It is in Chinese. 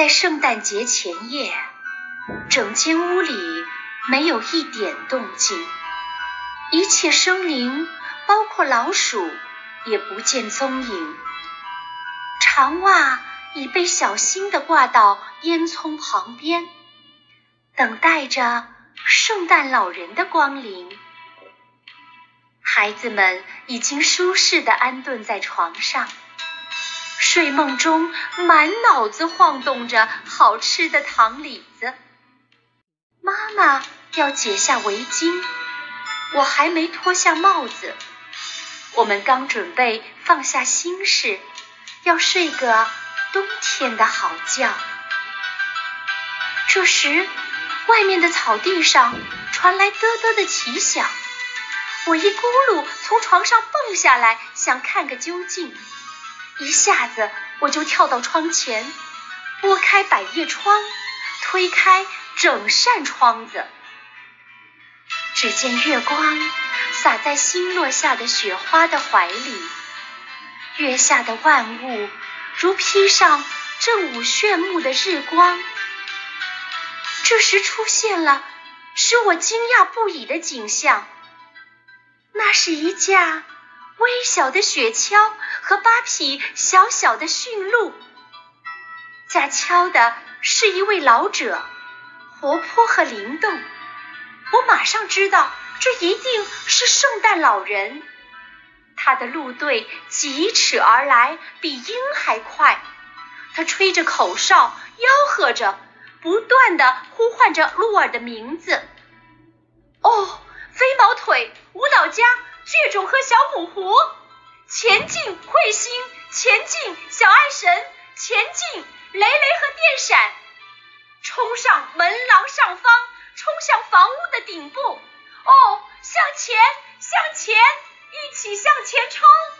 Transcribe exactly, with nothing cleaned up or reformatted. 在圣诞节前夜，整间屋里没有一点动静，一切生灵，包括老鼠，也不见踪影。长袜已被小心地挂到烟囱旁边，等待着圣诞老人的光临。孩子们已经舒适地安顿在床上，睡梦中满脑子晃动着好吃的糖李子。妈妈要解下围巾，我还没脱下帽子。我们刚准备放下心事，要睡个冬天的好觉。这时，外面的草地上传来嘚嘚的奇响，我一咕噜从床上蹦下来，想看个究竟。一下子我就跳到窗前，拨开百叶窗，推开整扇窗子。只见月光洒在新落下的雪花的怀里，月下的万物如披上正午炫目的日光。这时出现了使我惊讶不已的景象，那是一架微小的雪橇和八匹小小的驯鹿。驾橇的是一位老者，活泼和灵动，我马上知道这一定是圣诞老人。他的路队疾驰而来，比鹰还快。他吹着口哨，吆喝着，不断地呼唤着鹿儿的名字。哦，飞毛腿、舞蹈家、血种和小母狐，前进彗星，前进小爱神，前进雷雷和电闪，冲上门廊上方，冲向房屋的顶部。哦，向前，向前，一起向前冲！